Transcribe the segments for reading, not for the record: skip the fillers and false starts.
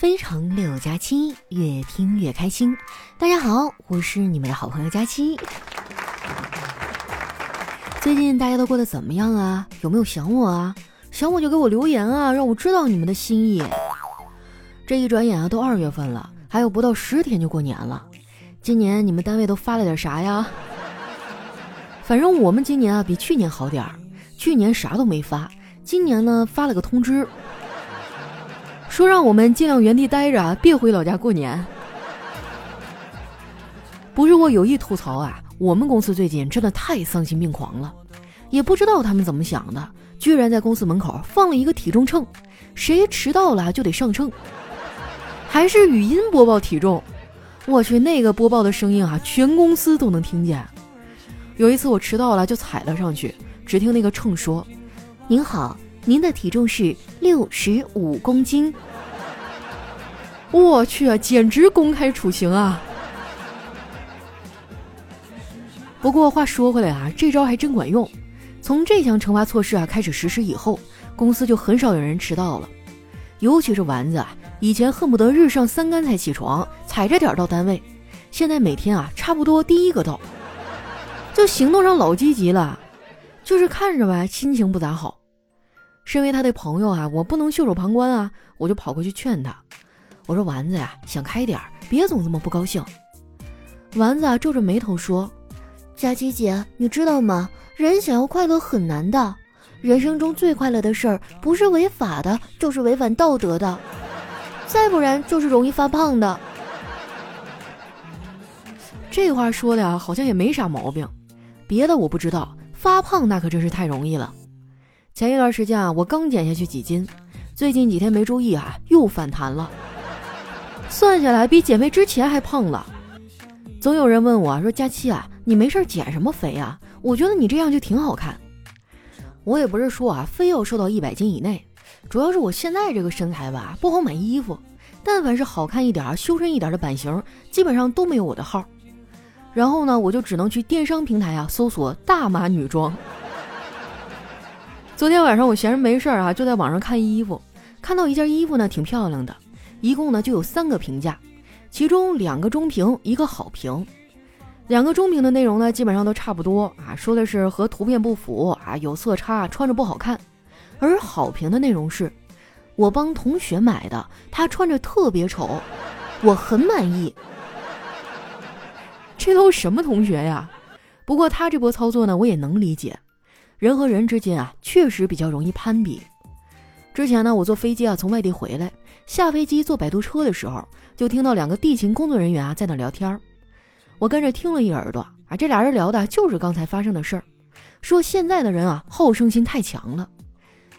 非常六加七，越听越开心。大家好，我是你们的好朋友佳期。最近大家都过得怎么样啊？有没有想我啊？想我就给我留言啊，让我知道你们的心意。这一转眼啊，都2月份了，还有不到10天就过年了。今年你们单位都发了点啥呀？反正我们今年啊比去年好点儿，去年啥都没发，今年呢发了个通知，说让我们尽量原地待着，别回老家过年。不是我有意吐槽啊，我们公司最近真的太丧心病狂了，也不知道他们怎么想的，居然在公司门口放了一个体重秤，谁迟到了就得上秤，还是语音播报体重。我去，那个播报的声音啊，全公司都能听见。有一次我迟到了就踩了上去，只听那个秤说：“您好，您的体重是65公斤。”我去啊，简直公开处刑啊！不过话说回来啊，这招还真管用。从这项惩罚措施啊开始实施以后，公司就很少有人迟到了。尤其是丸子啊，以前恨不得日上三竿才起床，踩着点到单位，现在每天啊差不多第一个到，就行动上老积极了，就是看着吧心情不咋好。身为他的朋友啊，我不能袖手旁观啊，我就跑过去劝他，我说：“丸子呀，想开点，别总这么不高兴。”丸子啊皱着眉头说：“佳琪姐，你知道吗？人想要快乐很难的，人生中最快乐的事儿，不是违法的，就是违反道德的，再不然就是容易发胖的。”这话说的啊，好像也没啥毛病。别的我不知道，发胖那可真是太容易了。前一段时间啊，我刚减下去几斤，最近几天没注意啊，又反弹了，算下来比减肥之前还胖了。总有人问我说：“佳期啊，你没事减什么肥啊？我觉得你这样就挺好看。”我也不是说啊，非要瘦到100斤以内，主要是我现在这个身材吧，不好买衣服，但凡是好看一点、修身一点的版型，基本上都没有我的号。然后呢，我就只能去电商平台啊，搜索大码女装。昨天晚上我闲着没事啊，就在网上看衣服，看到一件衣服呢挺漂亮的，一共呢就有3个评价，其中2个中评，1个好评。2个中评的内容呢基本上都差不多啊，说的是和图片不符啊，有色差，穿着不好看。而好评的内容是：“我帮同学买的，他穿着特别丑，我很满意。”这都什么同学呀？不过他这波操作呢我也能理解。人和人之间啊，确实比较容易攀比。之前呢，我坐飞机啊，从外地回来，下飞机坐摆渡车的时候，就听到2个地勤工作人员啊在那聊天。我跟着听了一耳朵啊，这俩人聊的就是刚才发生的事儿，说现在的人啊，好胜心太强了。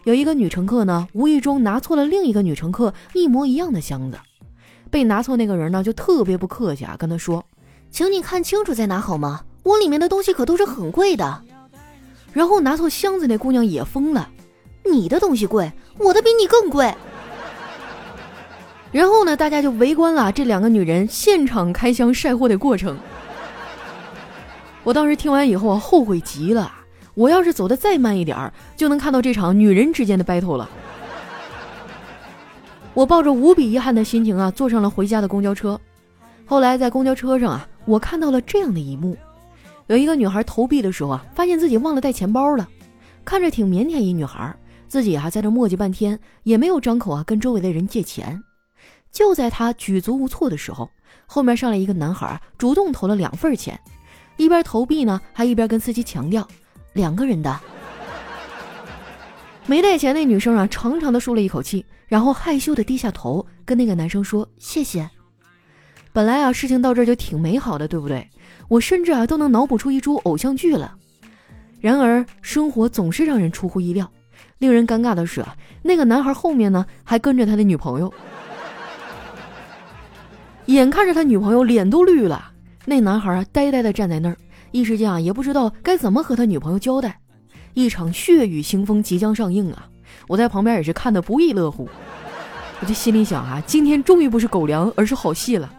有一个女乘客呢，无意中拿错了另一个女乘客一模一样的箱子，被拿错那个人呢，就特别不客气啊，跟他说：“请你看清楚再拿好吗？我里面的东西可都是很贵的。”然后拿错箱子那姑娘也疯了：“你的东西贵，我的比你更贵。”然后呢，大家就围观了这2个女人现场开箱晒货的过程。我当时听完以后后悔极了，我要是走得再慢一点，就能看到这场女人之间的 battle 了。我抱着无比遗憾的心情啊，坐上了回家的公交车。后来在公交车上啊，我看到了这样的一幕。有一个女孩投币的时候啊，发现自己忘了带钱包了，看着挺腼腆一女孩，自己啊在这磨叽半天，也没有张口啊跟周围的人借钱。就在她举足无措的时候，后面上来一个男孩啊，主动投了2份钱，一边投币呢，还一边跟司机强调：“2个人的。”没带钱那女生啊，长长的舒了一口气，然后害羞的低下头，跟那个男生说：“谢谢。”本来啊，事情到这儿就挺美好的，对不对？我甚至啊都能脑补出一出偶像剧了。然而生活总是让人出乎意料，令人尴尬的是啊，那个男孩后面呢还跟着他的女朋友。眼看着他女朋友脸都绿了，那男孩啊呆呆地站在那儿，一时间啊也不知道该怎么和他女朋友交代。一场血雨腥风即将上映啊，我在旁边也是看得不亦乐乎。我就心里想啊，今天终于不是狗粮，而是好戏了。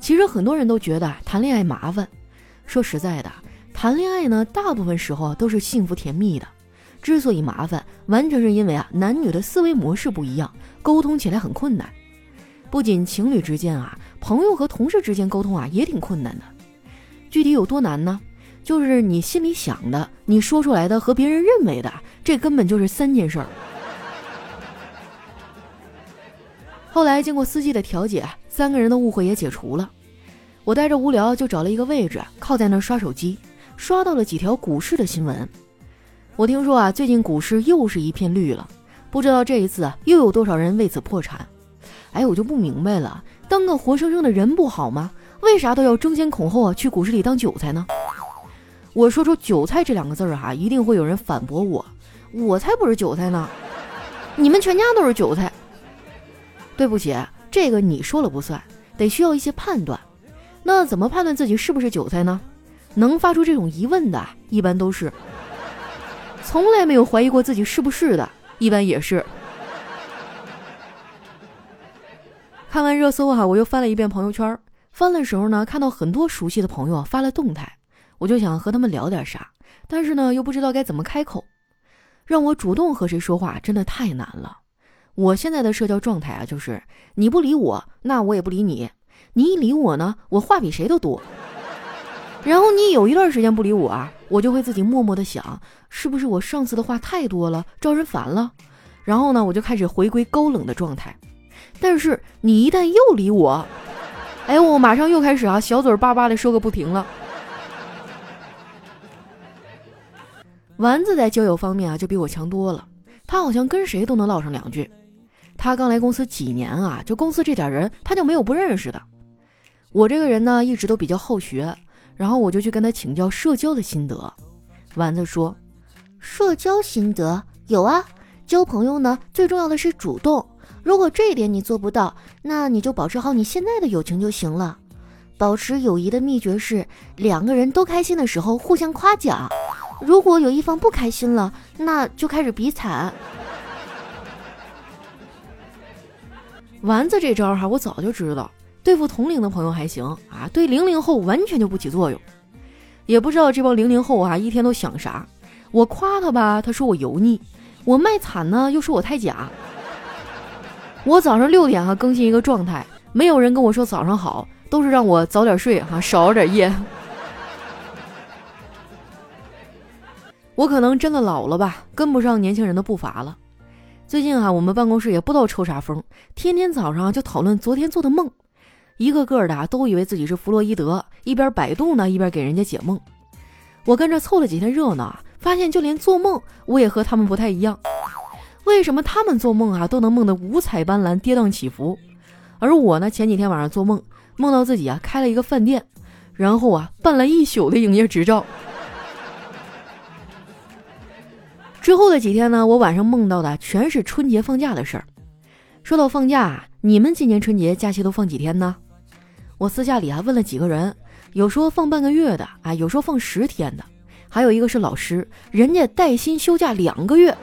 其实很多人都觉得谈恋爱麻烦，说实在的，谈恋爱呢大部分时候都是幸福甜蜜的，之所以麻烦完全是因为啊男女的思维模式不一样，沟通起来很困难。不仅情侣之间啊，朋友和同事之间沟通啊也挺困难的。具体有多难呢？就是你心里想的，你说出来的和别人认为的，这根本就是三件事儿。后来经过司机的调解，三个人的误会也解除了。我带着无聊就找了一个位置，靠在那儿刷手机，刷到了几条股市的新闻。我听说啊，最近股市又是一片绿了，不知道这一次啊又有多少人为此破产。哎，我就不明白了，当个活生生的人不好吗？为啥都要争先恐后啊去股市里当韭菜呢？我说出韭菜这两个字儿啊，一定会有人反驳我，我才不是韭菜呢，你们全家都是韭菜。对不起，这个你说了不算，得需要一些判断。那怎么判断自己是不是韭菜呢？能发出这种疑问的一般都是，从来没有怀疑过自己是不是的一般也是。看完热搜啊，我又翻了一遍朋友圈，翻的时候呢，看到很多熟悉的朋友发了动态，我就想和他们聊点啥，但是呢又不知道该怎么开口。让我主动和谁说话真的太难了。我现在的社交状态啊，就是你不理我，那我也不理你，你一理我呢，我话比谁都多。然后你有一段时间不理我啊，我就会自己默默的想，是不是我上次的话太多了，招人烦了。然后呢，我就开始回归高冷的状态。但是你一旦又理我，哎，我马上又开始啊，小嘴巴巴的说个不停了。丸子在交友方面啊，就比我强多了。他好像跟谁都能唠上两句。他刚来公司几年啊，就公司这点人他就没有不认识的。我这个人呢一直都比较好学，然后我就去跟他请教社交的心得。丸子说，社交心得有啊，交朋友呢最重要的是主动，如果这一点你做不到，那你就保持好你现在的友情就行了。保持友谊的秘诀是两个人都开心的时候互相夸奖，如果有一方不开心了，那就开始比惨。丸子这招哈，我早就知道，对付同龄的朋友还行啊，对00后完全就不起作用。也不知道这帮00后啊，一天都想啥。我夸他吧，他说我油腻；我卖惨呢，又说我太假。我早上6点啊更新一个状态，没有人跟我说早上好，都是让我早点睡啊，少熬点夜。我可能真的老了吧，跟不上年轻人的步伐了。最近啊，我们办公室也不知道抽啥风，天天早上就讨论昨天做的梦，一个个的啊都以为自己是弗洛伊德，一边百度呢一边给人家解梦。我跟着凑了几天热闹，发现就连做梦我也和他们不太一样。为什么他们做梦啊都能梦得五彩斑斓跌宕起伏，而我呢前几天晚上做梦，梦到自己啊开了一个饭店，然后啊办了一宿的营业执照。之后的几天呢，我晚上梦到的全是春节放假的事儿。说到放假，你们今年春节假期都放几天呢？我私下里啊问了几个人，有说放半个月的啊，有说放10天的，还有一个是老师，人家带薪休假2个月。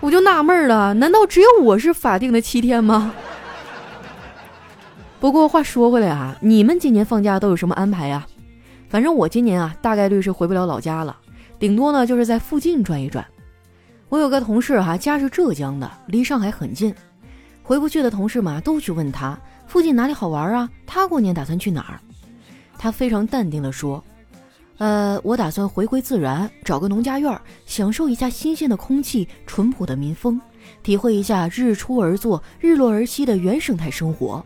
我就纳闷了，难道只有我是法定的7天吗？不过话说回来啊，你们今年放假都有什么安排啊？反正我今年啊大概率是回不了老家了。顶多呢就是在附近转一转。我有个同事啊，家是浙江的，离上海很近。回不去的同事嘛都去问他附近哪里好玩啊，他过年打算去哪儿。他非常淡定地说，我打算回归自然，找个农家院，享受一下新鲜的空气，淳朴的民风，体会一下日出而作日落而息的原生态生活。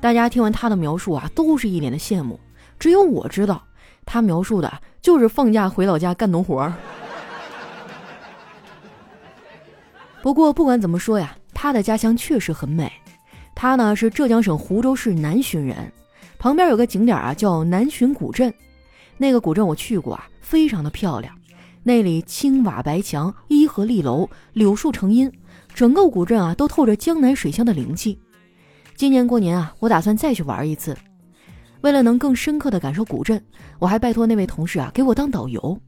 大家听完他的描述啊，都是一脸的羡慕，只有我知道他描述的就是放假回老家干农活。不过不管怎么说呀，他的家乡确实很美。他呢是浙江省湖州市南浔人，旁边有个景点啊叫南浔古镇。那个古镇我去过啊，非常的漂亮。那里青瓦白墙，依河立楼，柳树成荫，整个古镇啊都透着江南水乡的灵气。今年过年啊，我打算再去玩一次。为了能更深刻地感受古镇，我还拜托那位同事啊给我当导游。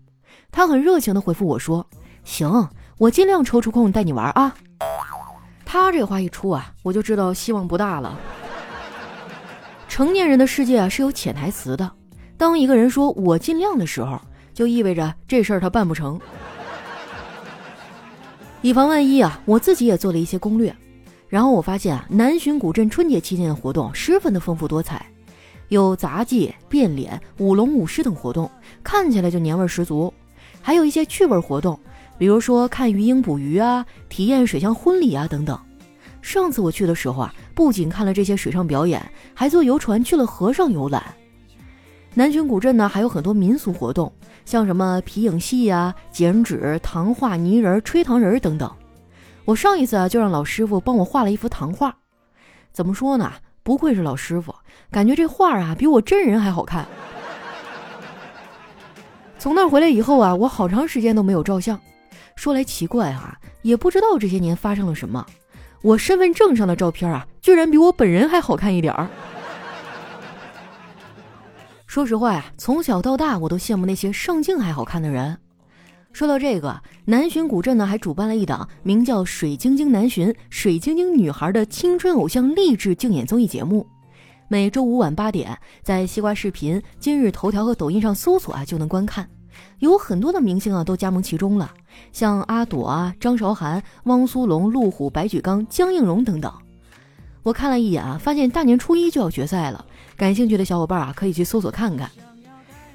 他很热情地回复我说，行，我尽量抽出空带你玩啊。他这话一出啊，我就知道希望不大了。成年人的世界啊是有潜台词的，当一个人说我尽量的时候，就意味着这事儿他办不成。以防万一啊，我自己也做了一些攻略。然后我发现啊，南浔古镇春节期间的活动十分的丰富多彩，有杂技、变脸、舞龙舞狮等活动，看起来就年味十足。还有一些趣味活动，比如说看鱼鹰捕鱼啊，体验水上婚礼啊等等。上次我去的时候啊，不仅看了这些水上表演，还坐游船去了河上游览。南浔古镇呢，还有很多民俗活动，像什么皮影戏啊、剪纸、糖画、泥人、吹糖人等等。我上一次啊，就让老师傅帮我画了一幅糖画。怎么说呢，不愧是老师傅，感觉这画啊比我真人还好看。从那儿回来以后啊，我好长时间都没有照相。说来奇怪啊，也不知道这些年发生了什么，我身份证上的照片啊，居然比我本人还好看一点儿。说实话呀，从小到大我都羡慕那些上镜还好看的人。说到这个，南浔古镇呢还主办了一档名叫水晶晶南浔、水晶晶女孩的青春偶像励志竞演综艺节目，每周五晚8点在西瓜视频、今日头条和抖音上搜索啊就能观看。有很多的明星啊都加盟其中了，像阿朵啊、张韶涵、汪苏泷、陆虎、白举纲、江映蓉等等。我看了一眼啊，发现大年初一就要决赛了，感兴趣的小伙伴啊可以去搜索看看。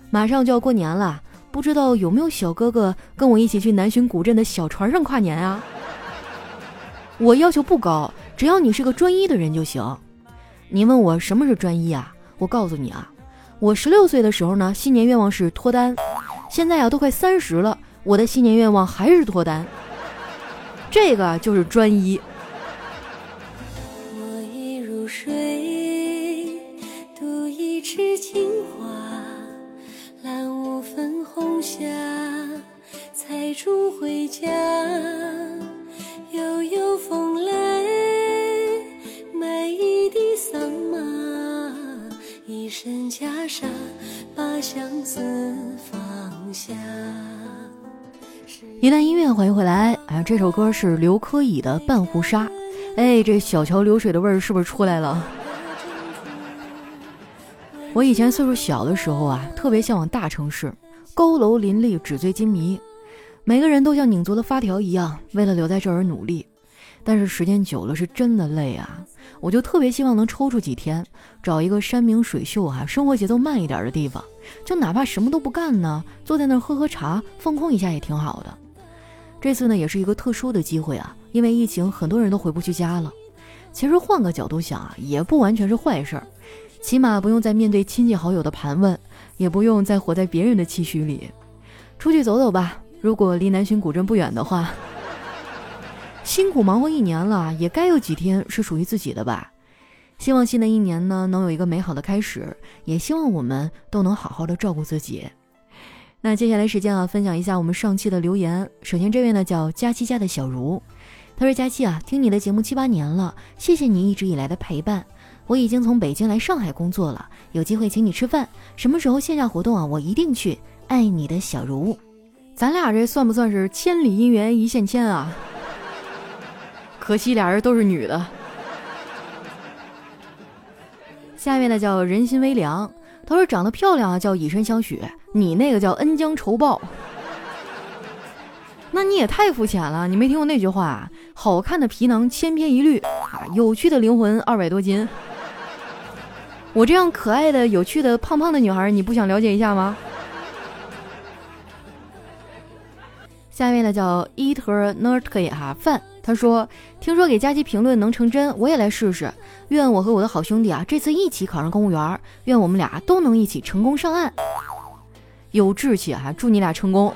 马上就要过年了，不知道有没有小哥哥跟我一起去南浔古镇的小船上跨年啊？我要求不高，只要你是个专一的人就行。你问我什么是专一啊？我告诉你啊，我16岁的时候呢，新年愿望是脱单。现在啊，都快30了，我的新年愿望还是脱单。这个就是专一。我一入睡，读一枝青花。蓝雾粉红霞，采竹回家。悠悠风来，买一地桑麻。一身袈裟，把相思放下。一段音乐，欢迎回来啊！这首歌是刘珂矣的《半壶纱》。哎，这小桥流水的味儿是不是出来了？我以前岁数小的时候啊，特别向往大城市，高楼林立，纸醉金迷，每个人都像拧足了发条一样，为了留在这儿努力。但是时间久了是真的累啊，我就特别希望能抽出几天，找一个山明水秀啊，生活节奏慢一点的地方，就哪怕什么都不干呢，坐在那儿喝喝茶，放空一下也挺好的。这次呢，也是一个特殊的机会啊，因为疫情，很多人都回不去家了。其实换个角度想啊，也不完全是坏事儿。起码不用再面对亲戚好友的盘问，也不用再活在别人的期许里。出去走走吧，如果离南浔古镇不远的话。辛苦忙活一年了，也该有几天是属于自己的吧。希望新的一年呢，能有一个美好的开始，也希望我们都能好好的照顾自己。那接下来时间啊，分享一下我们上期的留言。首先这位呢叫佳期家的小茹，他说：佳期啊，听你的节目7、8年了，谢谢你一直以来的陪伴。我已经从北京来上海工作了，有机会请你吃饭，什么时候线下活动啊，我一定去。爱你的小茹。咱俩这算不算是千里姻缘一线牵啊？可惜俩人都是女的。下面呢叫人心微凉，他说：长得漂亮啊叫以身相许，你那个叫恩将仇报。那你也太肤浅了，你没听过那句话啊？好看的皮囊1000篇1律啊，有趣的灵魂200多斤。我这样可爱的、有趣的、胖胖的女孩，你不想了解一下吗？下一位呢叫 Eat her nerd 哈饭，他说：听说给佳期评论能成真，我也来试试。愿我和我的好兄弟啊，这次一起考上公务员，愿我们俩都能一起成功上岸。有志气啊，祝你俩成功。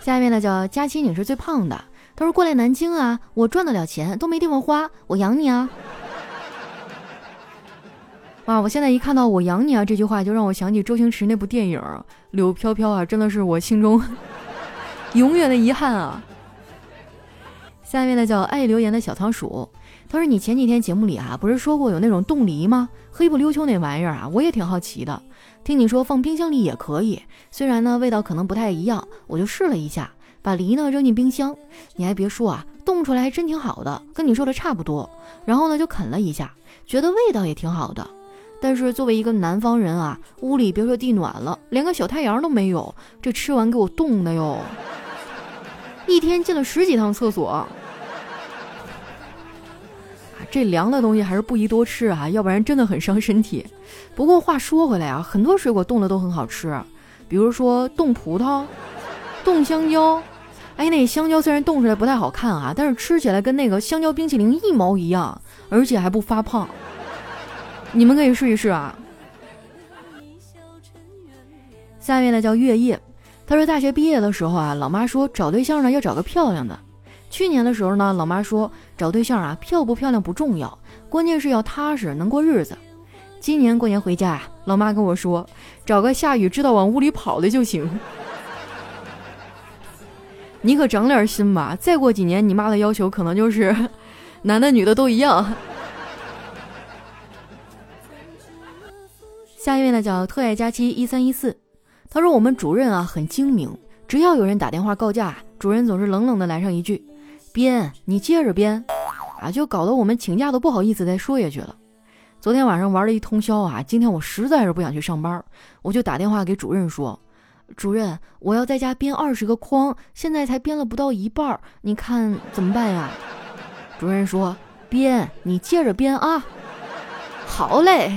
下面呢叫佳期，你是最胖的。他说：过来南京啊，我赚得了钱都没地方花，我养你啊。哇，我现在一看到我养你啊这句话，就让我想起周星驰那部电影柳飘飘啊，真的是我心中永远的遗憾啊。下面呢叫爱留言的小仓鼠，他说：你前几天节目里啊不是说过有那种冻梨吗？黑不溜秋那玩意儿啊，我也挺好奇的，听你说放冰箱里也可以，虽然呢味道可能不太一样，我就试了一下，把梨呢扔进冰箱，你还别说啊，冻出来还真挺好的，跟你说的差不多。然后呢就啃了一下，觉得味道也挺好的。但是作为一个南方人啊，屋里别说地暖了，连个小太阳都没有，这吃完给我冻的哟。一天进了10几趟厕所啊，这凉的东西还是不宜多吃啊，要不然真的很伤身体。不过话说回来啊，很多水果冻了都很好吃，比如说冻葡萄、冻香蕉。哎，那香蕉虽然冻出来不太好看啊，但是吃起来跟那个香蕉冰淇淋一毛一样，而且还不发胖，你们可以试一试啊。下面呢叫月夜，他说大学毕业的时候啊，老妈说找对象呢要找个漂亮的。去年的时候呢，老妈说找对象啊，漂不漂亮不重要，关键是要踏实能过日子。今年过年回家啊，老妈跟我说找个下雨知道往屋里跑的就行。你可长点心吧，再过几年你妈的要求可能就是男的女的都一样。下一位呢叫特爱佳期1314，他说我们主任啊很精明，只要有人打电话告假，主任总是冷冷的来上一句编，你接着编啊，就搞得我们请假都不好意思再说下去了。昨天晚上玩了一通宵啊，今天我实在是不想去上班，我就打电话给主任说，主任，我要在家编20个框，现在才编了不到一半，你看怎么办呀？主任说编，你接着编啊。好嘞。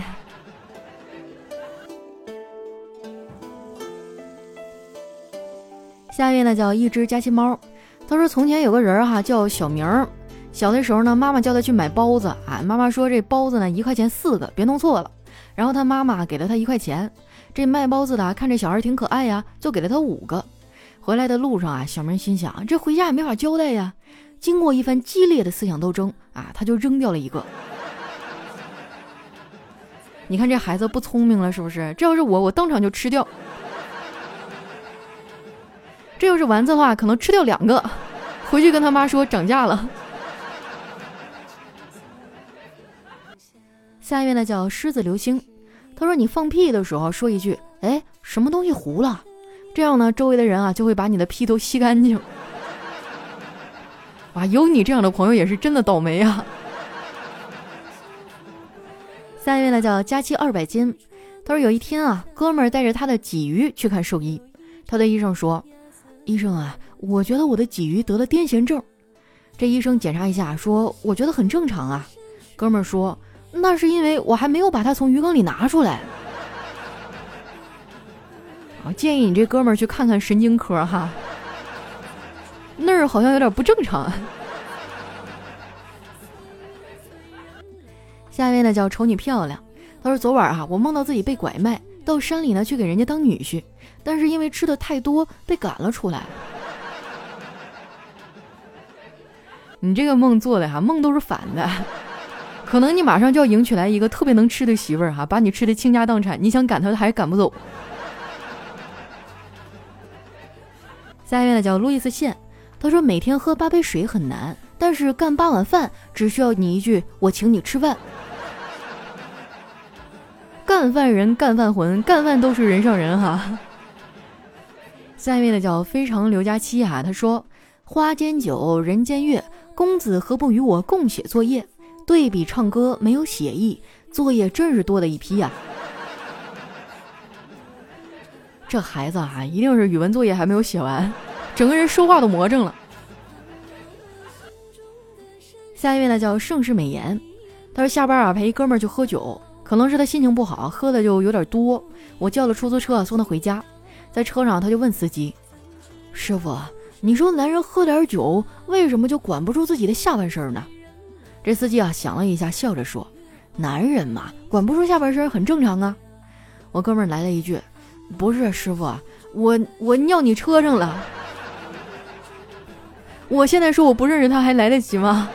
下一位呢叫一只加亲猫，他说从前有个人啊叫小明，小的时候呢妈妈叫他去买包子啊，妈妈说这包子呢1块钱4个，别弄错了。然后他妈妈给了他1块钱，这卖包子的看这小孩挺可爱呀，就给了他5个。回来的路上啊，小明心想这回家也没法交代呀。经过一番激烈的思想斗争啊，他就扔掉了1个。你看这孩子不聪明了是不是？这要是我当场就吃掉。这要是丸子的话，可能吃掉2个，回去跟他妈说涨价了。下一位呢叫狮子流星，他说你放屁的时候说一句哎，什么东西糊了，这样呢周围的人啊就会把你的屁都吸干净。哇，有你这样的朋友也是真的倒霉啊。下一位呢叫佳期200斤，他说有一天啊，哥们儿带着他的鲫鱼去看兽医，他对医生说，医生啊，我觉得我的鲫鱼得了癫痫症。这医生检查一下说，我觉得很正常啊。哥们儿说，那是因为我还没有把它从鱼缸里拿出来。建议你这哥们儿去看看神经科哈，那儿好像有点不正常。下一位呢叫丑你漂亮，他说昨晚啊，我梦到自己被拐卖到山里呢去给人家当女婿，但是因为吃的太多被赶了出来。你这个梦做的啊，梦都是反的，可能你马上就要迎娶来一个特别能吃的媳妇儿啊，把你吃的倾家荡产，你想赶她还赶不走。下一位呢叫路易斯线，他说每天喝8杯水很难，但是干8碗饭只需要你一句我请你吃饭。干饭人干饭魂，干饭都是人上人哈。下一位呢叫非常刘佳期啊，他说花间酒人间月，公子何不与我共写作业，对比唱歌没有写意，作业真是多的一批啊。这孩子啊，一定是语文作业还没有写完，整个人说话都魔怔了。下一位呢叫盛世美颜，他说下班啊陪一哥们儿去喝酒，可能是他心情不好，喝的就有点多，我叫了出租车送他回家。在车上他就问司机，师傅，你说男人喝点酒为什么就管不住自己的下半身呢？这司机啊想了一下，笑着说，男人嘛，管不住下半身很正常啊。我哥们儿来了一句，不是师傅，我尿你车上了，我现在说我不认识他还来得及吗？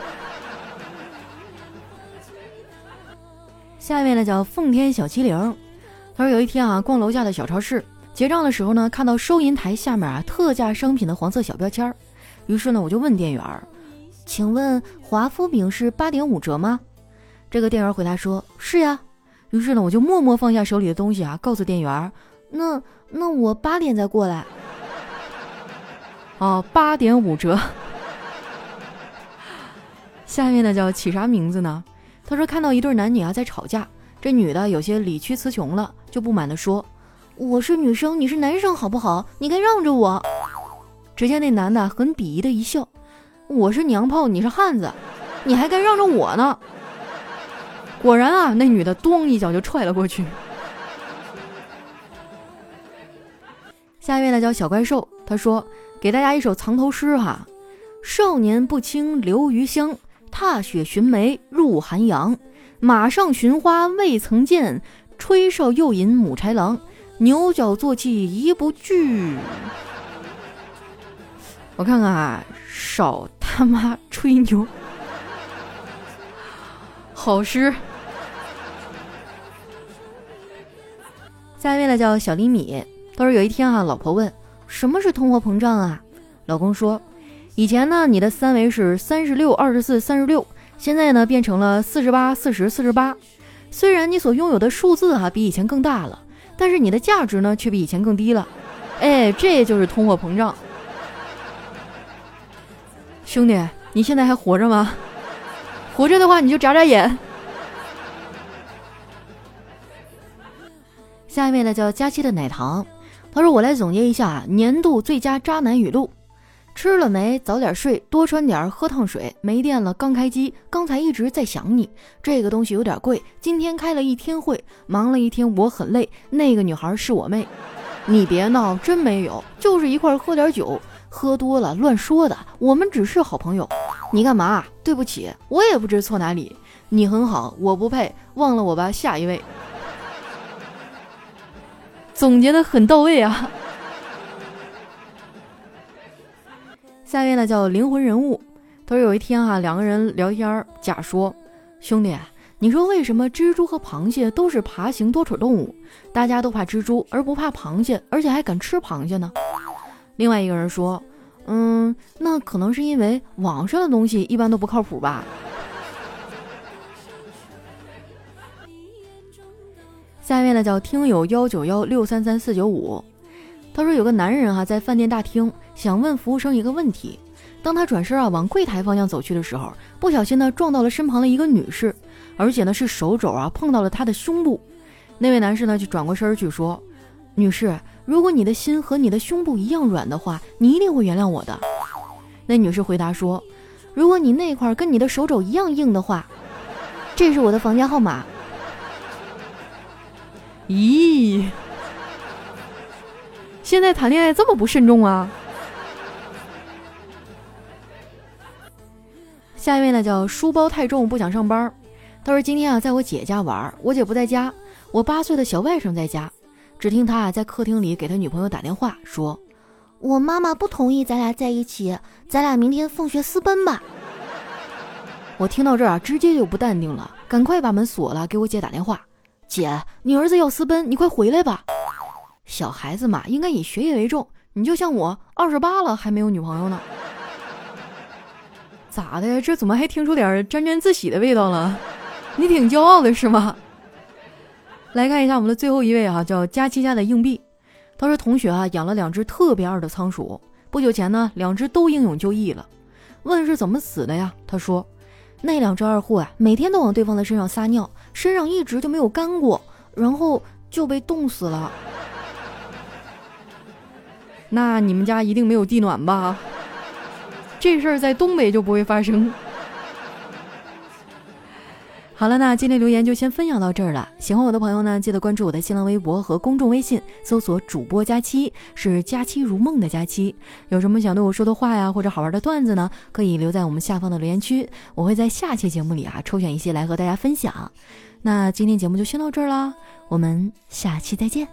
下面呢叫奉天小七零，他说有一天啊逛楼下的小超市，结账的时候呢看到收银台下面啊特价商品的黄色小标签，于是呢我就问店员，请问华夫饼是8.5折吗？这个店员回答说是呀。于是呢我就默默放下手里的东西啊，告诉店员，那我8点再过来。哦，8.5折。下面呢叫起啥名字呢？他说看到一对男女啊在吵架，这女的有些理屈词穷了，就不满地说，我是女生你是男生好不好，你该让着我。只见那男的很鄙夷的一笑：“我是娘炮，你是汉子，你还该让着我呢。”果然啊，那女的咚一脚就踹了过去。下一位呢叫小怪兽，他说给大家一首藏头诗哈：少年不轻留余香，踏雪寻梅入寒阳。马上寻花未曾见，吹哨又引母豺狼。牛角坐骑一不惧。我看看啊，少他妈吹牛，好诗。下一位呢叫小厘米，他说有一天啊，老婆问什么是通货膨胀啊，老公说以前呢你的三围是36、24、36，现在呢变成了48、40、48。虽然你所拥有的数字啊比以前更大了，但是你的价值呢却比以前更低了。哎，这就是通货膨胀。兄弟，你现在还活着吗？活着的话你就眨眨眼。下一位呢叫佳期的奶糖，他说我来总结一下年度最佳渣男语录：吃了没？早点睡，多穿点，喝烫水。没电了，刚开机，刚才一直在想你。这个东西有点贵，今天开了一天会，忙了一天，我很累。那个女孩是我妹，你别闹，真没有，就是一块喝点酒，喝多了乱说的。我们只是好朋友。你干嘛？对不起，我也不知错哪里。你很好，我不配，忘了我吧。下一位，总结的很到位啊。下一位呢叫灵魂人物，他说有一天啊，两个人聊天，甲说：“兄弟，你说为什么蜘蛛和螃蟹都是爬行多齿动物，大家都怕蜘蛛而不怕螃蟹，而且还敢吃螃蟹呢？”另外一个人说：“那可能是因为网上的东西一般都不靠谱吧。”下一位呢叫听友191633495。他说有个男人啊在饭店大厅想问服务生一个问题，当他转身啊往柜台方向走去的时候，不小心呢撞到了身旁的一个女士，而且呢是手肘啊碰到了她的胸部。那位男士呢就转过身去说：“女士，如果你的心和你的胸部一样软的话，你一定会原谅我的。”那女士回答说：“如果你那块跟你的手肘一样硬的话，这是我的房间号码。”咦，现在谈恋爱这么不慎重啊。下一位呢叫书包太重不想上班，他说今天啊在我姐家玩，我姐不在家，我8岁的小外甥在家，只听他在客厅里给他女朋友打电话说：“我妈妈不同意咱俩在一起，咱俩明天放学私奔吧。”我听到这儿啊直接就不淡定了，赶快把门锁了，给我姐打电话：“姐，你儿子要私奔，你快回来吧。”小孩子嘛，应该以学业为重，你就像我28了还没有女朋友呢。咋的，这怎么还听出点沾沾自喜的味道了？你挺骄傲的是吗？来看一下我们的最后一位啊，叫佳期家的硬币。他说同学啊养了2只特别二的仓鼠，不久前呢2只都英勇就义了。问是怎么死的呀，他说那2只二货啊每天都往对方的身上撒尿，身上一直就没有干过，然后就被冻死了。那你们家一定没有地暖吧？这事儿在东北就不会发生。好了，那今天留言就先分享到这儿了。喜欢我的朋友呢，记得关注我的新浪微博和公众微信，搜索主播佳期，是佳期如梦的佳期。有什么想对我说的话呀，或者好玩的段子呢，可以留在我们下方的留言区，我会在下期节目里啊抽选一些来和大家分享。那今天节目就先到这儿啦，我们下期再见。